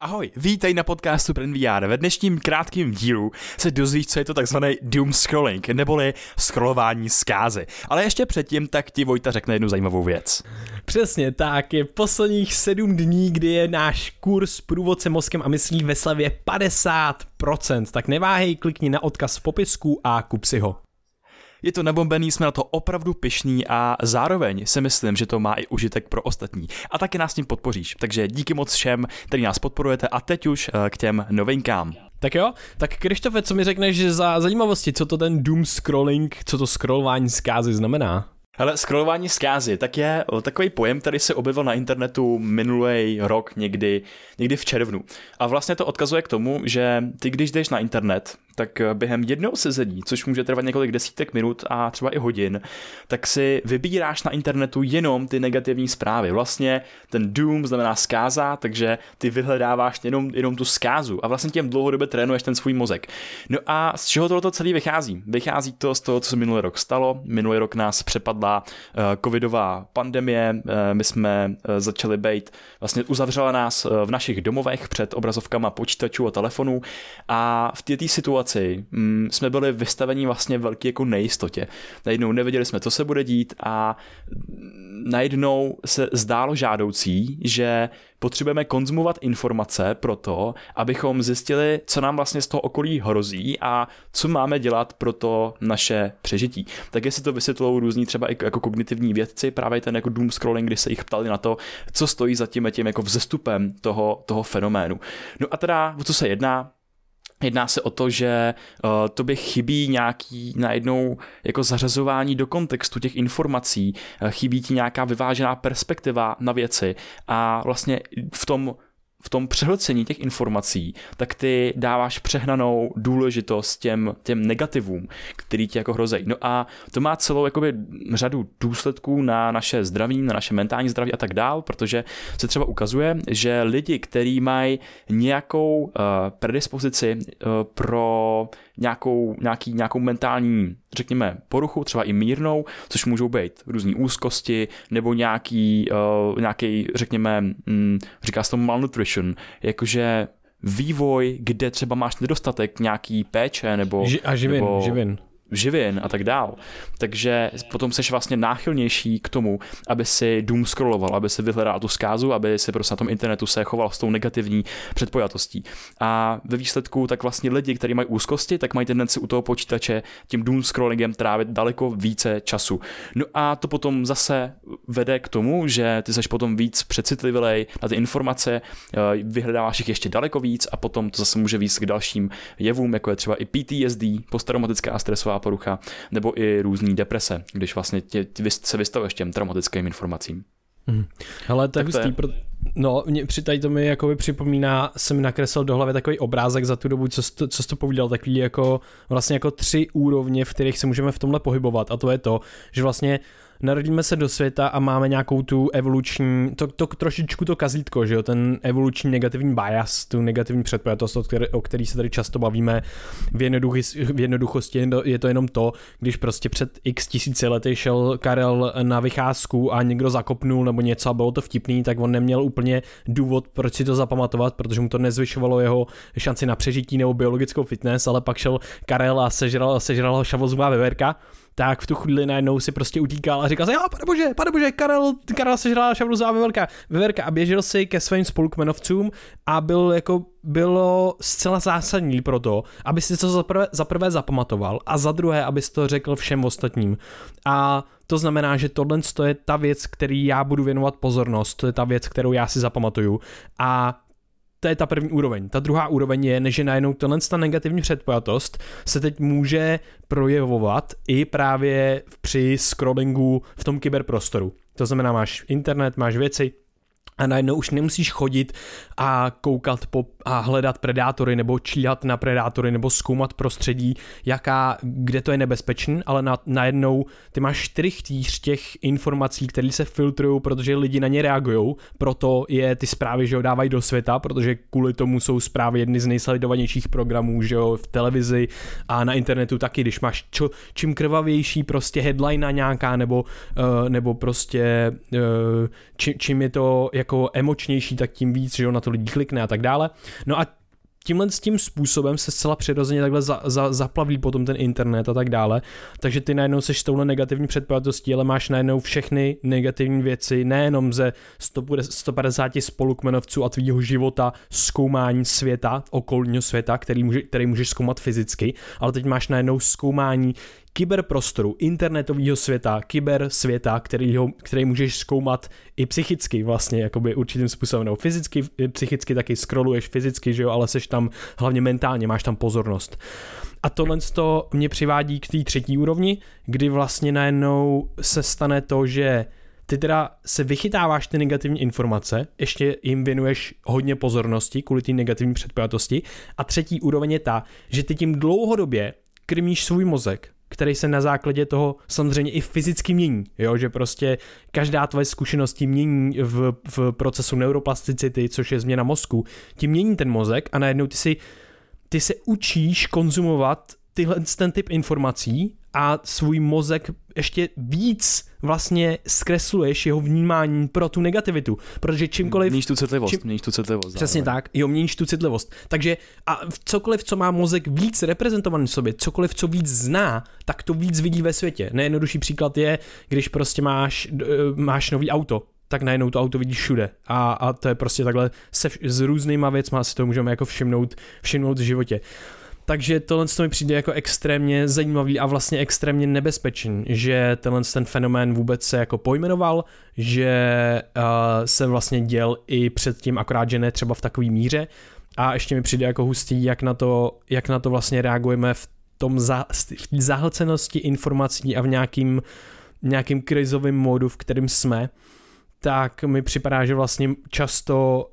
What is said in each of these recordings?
Ahoj, vítej na podcastu PrenVR. Ve dnešním krátkém dílu se dozvíš, co je to takzvaný doomscrolling, neboli scrollování zkázy. Ale ještě předtím tak ti Vojta řekne jednu zajímavou věc. Přesně tak, je posledních 7 dní, kdy je náš kurz Průvodce mozkem a myslí ve slevě 50%, tak neváhej, klikni na odkaz v popisku a kup si ho. Je to nabombený, jsme na to opravdu pyšní a zároveň si myslím, že to má i užitek pro ostatní. A taky nás s tím podpoříš, takže díky moc všem, kteří nás podporujete a teď už k těm novinkám. Tak jo, tak Krištofe, co mi řekneš za zajímavosti, co to ten doomscrolling, co to scrollování zkázy znamená? Hele, scrollování zkázy, tak je takový pojem, který se objevil na internetu minulý rok někdy v červnu. A vlastně to odkazuje k tomu, že ty, když jdeš na internet, tak během jednoho sezení, což může trvat několik desítek minut a třeba i hodin, tak si vybíráš na internetu jenom ty negativní zprávy. Vlastně ten doom znamená zkáza, takže ty vyhledáváš jenom tu zkázu a vlastně tím dlouhodobě trénuješ ten svůj mozek. No a z čeho tohoto celý vychází? Vychází to z toho, co se minulý rok stalo. Minulý rok nás přepadla covidová pandemie, my jsme začali být, vlastně uzavřela nás v našich domovech před obrazovkama počítačů a telefonů a v této situaci jsme byli vystaveni vlastně velké jako nejistotě. Najednou nevěděli jsme, co se bude dít a najednou se zdálo žádoucí, že potřebujeme konzumovat informace pro to, abychom zjistili, co nám vlastně z toho okolí hrozí a co máme dělat pro to naše přežití. Takže si to vysvětlují různí třeba jako kognitivní vědci, právě ten jako doomscrolling, kdy se jich ptali na to, co stojí za tím jako vzestupem toho fenoménu. No a teda, o co se jedná? Jedná se o to, že tobě chybí nějaký najednou jako zařazování do kontextu těch informací, chybí ti nějaká vyvážená perspektiva na věci a vlastně v tom přehlcení těch informací, tak ty dáváš přehnanou důležitost těm negativům, který ti jako hrozejí. No a to má celou jakoby řadu důsledků na naše zdraví, na naše mentální zdraví a tak dál, protože se třeba ukazuje, že lidi, kteří mají nějakou predispozici pro nějakou mentální, řekněme, poruchu, třeba i mírnou, což můžou být různý úzkosti nebo nějaký řekněme, říká se to malnutrition, jakože vývoj, kde třeba máš nedostatek nějaký péče nebo... živin a tak dál. Takže potom seš vlastně náchylnější k tomu, aby si doomscrolloval, aby si vyhledal tu zkázu, aby si prostě na tom internetu se choval s tou negativní předpojatostí. A ve výsledku tak vlastně lidi, kteří mají úzkosti, tak mají tendenci u toho počítače tím doomscrollingem trávit daleko více času. No a to potom zase vede k tomu, že ty seš potom víc přecitlivělej na ty informace, vyhledáváš jich ještě daleko víc a potom to zase může víc k dalším jevům, jako je třeba i PTSD, posttraumatická a stresová porucha, nebo i různý deprese, když vlastně se vystavuješ těm traumatickým informacím. Hele, to je hustý, no, to mi jakoby připomíná, jsem nakreslil do hlavy takový obrázek za tu dobu, co jsi to povídal, takový jako vlastně jako 3 úrovně, v kterých se můžeme v tomhle pohybovat a to je to, že vlastně narodíme se do světa a máme nějakou tu evoluční, to trošičku to kazítko, že jo, ten evoluční negativní bias, tu negativní předpojatost, o který se tady často bavíme v jednoduchosti, je to jenom to, když prostě před x tisíci lety šel Karel na vycházku a někdo zakopnul nebo něco a bylo to vtipný, tak on neměl úplně důvod, proč si to zapamatovat, protože mu to nezvyšovalo jeho šanci na přežití nebo biologickou fitness, ale pak šel Karel a sežral ho šavozubá veverka, tak v tu chvíli najednou si prostě utíkal a říkal si, pane bože, Karel sežrala šavluzová veverka a běžel si ke svým spolukmenovcům a bylo zcela zásadní pro to, aby si to za prvé zapamatoval a za druhé, aby si to řekl všem ostatním. A to znamená, že tohle je ta věc, který já budu věnovat pozornost, to je ta věc, kterou já si zapamatuju a to je ta první úroveň. Ta druhá úroveň je, že najednou ta negativní předpojatost se teď může projevovat i právě při scrollingu v tom kyberprostoru. To znamená, máš internet, máš věci a najednou už nemusíš chodit a koukat a hledat predátory nebo číhat na predátory nebo zkoumat prostředí, kde to je nebezpečné, ale najednou ty máš 4 chtíř těch informací, které se filtrují, protože lidi na ně reagují, proto je ty zprávy, že jo, dávají do světa, protože kvůli tomu jsou zprávy jedny z nejsledovanějších programů, že jo, v televizi a na internetu taky, když máš čím krvavější prostě headline nějaká nebo prostě čím je to jak jako emočnější, tak tím víc, že on na to lidi klikne a tak dále. No a tímhle s tím způsobem se zcela přirozeně takhle zaplaví potom ten internet a tak dále, takže ty najednou seš touhle negativní předpojatostí, ale máš najednou všechny negativní věci, nejenom ze 150 spolukmenovců a tvýho života, zkoumání světa, okolního světa, který můžeš zkoumat fyzicky, ale teď máš najednou zkoumání kyberprostoru, internetového světa, kybersvěta, který můžeš zkoumat i psychicky vlastně, jakoby určitým způsobem, nebo fyzicky, psychicky taky scrolluješ fyzicky, že jo, ale seš tam hlavně mentálně, máš tam pozornost. A tohle to mě přivádí k té třetí úrovni, kdy vlastně najednou se stane to, že ty teda se vychytáváš ty negativní informace, ještě jim věnuješ hodně pozornosti kvůli té negativní předpojatosti a třetí úroveň je ta, že ty tím dlouhodobě krmíš svůj mozek, který se na základě toho samozřejmě i fyzicky mění, jo, že prostě každá tvoje zkušenost mění v procesu neuroplasticity, což je změna mozku, ti mění ten mozek a najednou ty se učíš konzumovat tyhle ten typ informací a svůj mozek ještě víc vlastně zkresluješ jeho vnímání pro tu negativitu, protože čímkoliv... Měníš tu citlivost. Přesně tak, jo, měníš tu citlivost. Takže a cokoliv, co má mozek víc reprezentovaný v sobě, cokoliv, co víc zná, tak to víc vidí ve světě. Nejjednodušší příklad je, když prostě máš nový auto, tak najednou to auto vidíš všude. A to je prostě takhle, s různýma věcma si to můžeme jako všimnout v životě. Takže tohle mi přijde jako extrémně zajímavý a vlastně extrémně nebezpečný, že tenhle ten fenomén vůbec se jako pojmenoval, že se vlastně děl i předtím, akorát, že ne třeba v takové míře a ještě mi přijde jako hustý, jak na to vlastně reagujeme v tom zahlcenosti informací a v nějakým krizovém módu, v kterém jsme, tak mi připadá, že vlastně často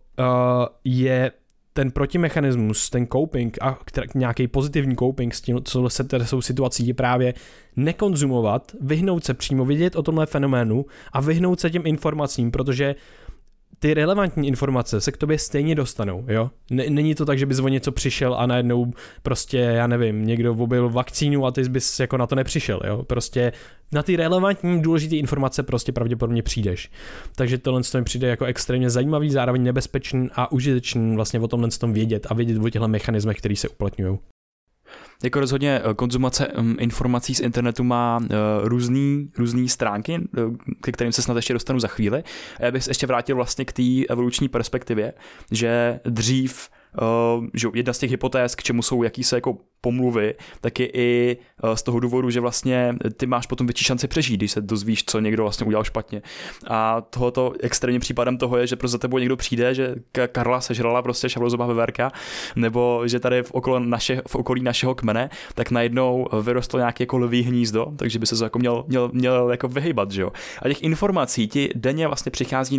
je ten protimechanismus, ten coping a nějaký pozitivní coping s tím, co se tedy jsou situací, je právě nekonzumovat, vyhnout se přímo vidět o tomhle fenoménu a vyhnout se těm informacím, protože ty relevantní informace se k tobě stejně dostanou, jo? Není to tak, že bys o něco přišel a najednou prostě, já nevím, někdo objevil vakcínu a ty bys jako na to nepřišel, jo? Prostě na ty relevantní důležité informace prostě pravděpodobně přijdeš. Takže tohle mi přijde jako extrémně zajímavý, zároveň nebezpečný a užitečný vlastně o tomhle vědět a vědět o těchto mechanismech, které se uplatňují. Jako rozhodně konzumace informací z internetu má různý stránky, ke kterým se snad ještě dostanu za chvíli. Já bych se ještě vrátil vlastně k té evoluční perspektivě, že dřív že jedna z těch hypotéz, k čemu jsou jakýsi jako pomluvy, tak je i z toho důvodu, že vlastně ty máš potom větší šanci přežít, když se dozvíš, co někdo vlastně udělal špatně. A tohoto extrémním případem toho je, že pro za tebou někdo přijde, že Karla sežrala prostě šavlozubá veverka, nebo že tady v okolí našeho kmene, tak najednou vyrostlo nějaké jako lví hnízdo, takže by se to jako měl jako vyhýbat, že jo. A těch informací ti denně vlastně přichází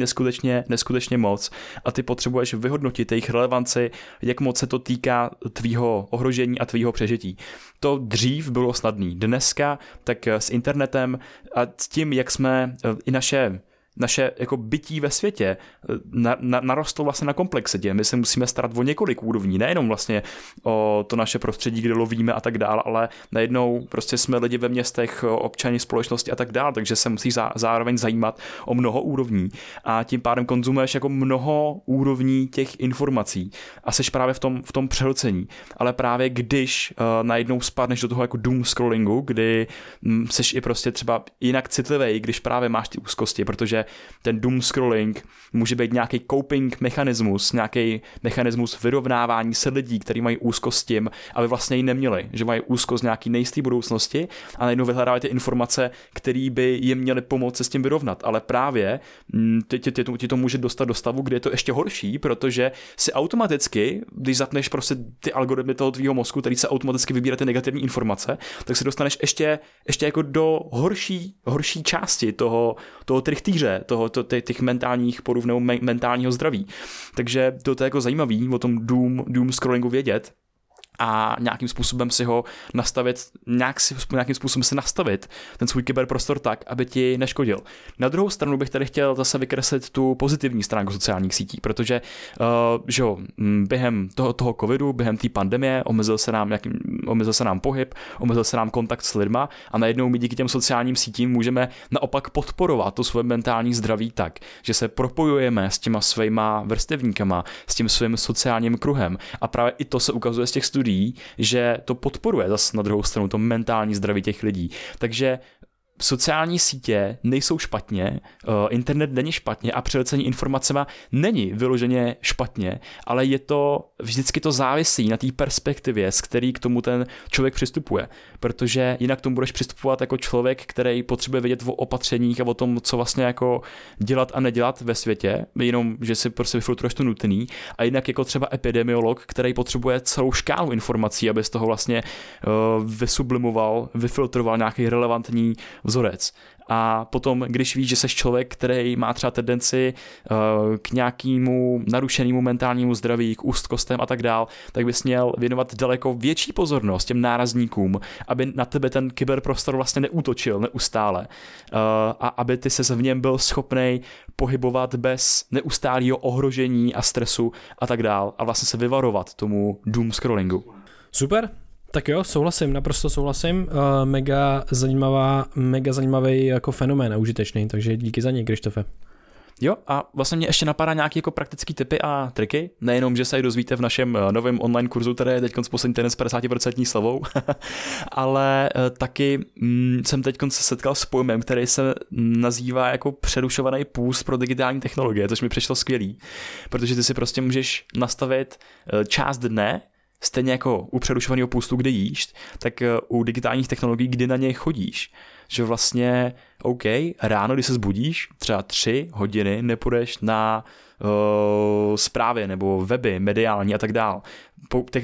neskutečně moc a ty potřebuješ vyhodnotit jejich relevanci, jak moc se to týká tvýho ohrožení a tvýho přežití. To dřív bylo snadný. Dneska tak s internetem a s tím, jak jsme i naše jako bytí ve světě narostlo vlastně na komplexitě. My se musíme starat o několik úrovní, nejenom vlastně o to naše prostředí, kde lovíme a tak dále, ale najednou prostě jsme lidi ve městech, občani společnosti a tak dále, takže se musí zároveň zajímat o mnoho úrovní a tím pádem konzumuješ jako mnoho úrovní těch informací a seš právě v tom přehlcení. Ale právě když najednou spadneš do toho jako doomscrollingu, kdy seš i prostě třeba jinak citlivej, když právě máš ty úzkosti, protože ten doomscrolling může být nějaký coping mechanismus, nějaký mechanismus vyrovnávání se lidí, kteří mají úzkost s tím, aby vlastně ji neměli, že mají úzkost nějaký nejisté budoucnosti a najednou vyhledávají ty informace, které by jim měly pomoct se s tím vyrovnat, ale právě ti to může dostat do stavu, kde je to ještě horší, protože si automaticky, když zapneš prostě ty algoritmy toho tvýho mozku, který se automaticky vybírá ty negativní informace, tak se dostaneš ještě jako do horší části toho trichtýře, těch mentálních poruch nebo mentálního zdraví. Takže to je jako zajímavý o tom doomscrollingu vědět a nějakým způsobem si ho nastavit, nějakým způsobem si nastavit ten svůj kyberprostor tak, aby ti neškodil. Na druhou stranu bych tady chtěl zase vykreslit tu pozitivní stránku sociálních sítí, protože že během toho covidu, během té pandemie omezil se nám nějakým omezil se nám pohyb, omezil se nám kontakt s lidma a najednou my díky těm sociálním sítím můžeme naopak podporovat to svoje mentální zdraví tak, že se propojujeme s těma svýma vrstevníkama, s tím svým sociálním kruhem. A právě i to se ukazuje z těch studií, že to podporuje zase na druhou stranu to mentální zdraví těch lidí. Takže sociální sítě nejsou špatně, internet není špatně a přehlcení informacema není vyloženě špatně, ale je to, vždycky to závisí na té perspektivě, z který k tomu ten člověk přistupuje, protože jinak tomu budeš přistupovat jako člověk, který potřebuje vědět o opatřeních a o tom, co vlastně jako dělat a nedělat ve světě, jenom, že si prostě vyfiltruješ to nutný, a jinak jako třeba epidemiolog, který potřebuje celou škálu informací, aby z toho vlastně vyfiltroval nějaký relevantní vzorec. A potom, když víš, že jsi člověk, který má třeba tendenci k nějakému narušenému mentálnímu zdraví, k úzkostem a tak dál, tak bys měl věnovat daleko větší pozornost těm nárazníkům, aby na tebe ten kyberprostor vlastně neútočil neustále a aby ty ses v něm byl schopnej pohybovat bez neustálého ohrožení a stresu a tak dál a vlastně se vyvarovat tomu doomscrollingu. Super. Tak jo, souhlasím, naprosto souhlasím. Mega zajímavý jako fenomén a užitečný, takže díky za něj, Krištofe. Jo, a vlastně mě ještě napadá nějaké jako praktické tipy a triky, nejenom, že se je dozvíte v našem novém online kurzu, který je teď poslední týden s 50% slevou, ale taky jsem teď se setkal s pojmem, který se nazývá jako přerušovaný půst pro digitální technologie, což mi přišlo skvělý, protože ty si prostě můžeš nastavit část dne, stejně jako u přerušovaného půstu, kde jíš, tak u digitálních technologií, kdy na ně chodíš. Že vlastně, OK, ráno, když se zbudíš, třeba 3 hodiny nepůjdeš na zprávy nebo weby, mediální a tak dál.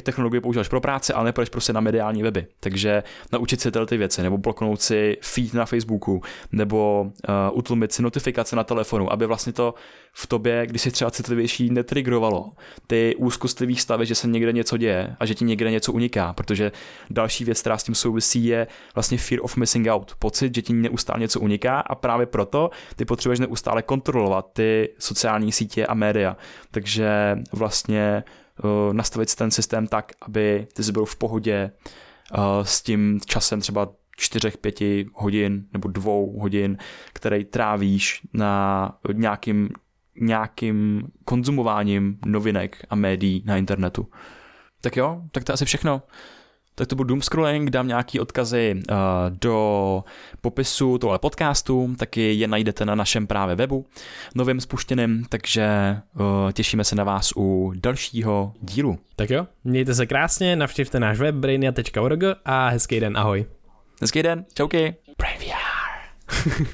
Technologie používáš pro práci, ale nepůjdeš prostě na mediální weby. Takže naučit si tyhle ty věci, nebo bloknout si feed na Facebooku, nebo utlumit si notifikace na telefonu, aby vlastně to v tobě, když jsi třeba citlivější, netrigrovalo ty úzkostlivý stavy, že se někde něco děje a že ti někde něco uniká, protože další věc, která s tím souvisí, je vlastně fear of missing out, pocit, že ti neustále něco uniká a právě proto ty potřebuješ neustále kontrolovat ty sociální sítě a média. Takže vlastně nastavit ten systém tak, aby ty jsi byl v pohodě s tím časem třeba 4-5 hodin nebo 2 hodin, který trávíš na nějakým konzumováním novinek a médií na internetu. Tak jo, tak to asi všechno. Tak to byl doomscrolling, dám nějaký odkazy do popisu tohle podcastu, taky je najdete na našem právě webu novým spuštěným, takže těšíme se na vás u dalšího dílu. Tak jo, mějte se krásně, navštivte náš web brainia.org a hezký den, ahoj. Hezký den, čauky. PrenVR.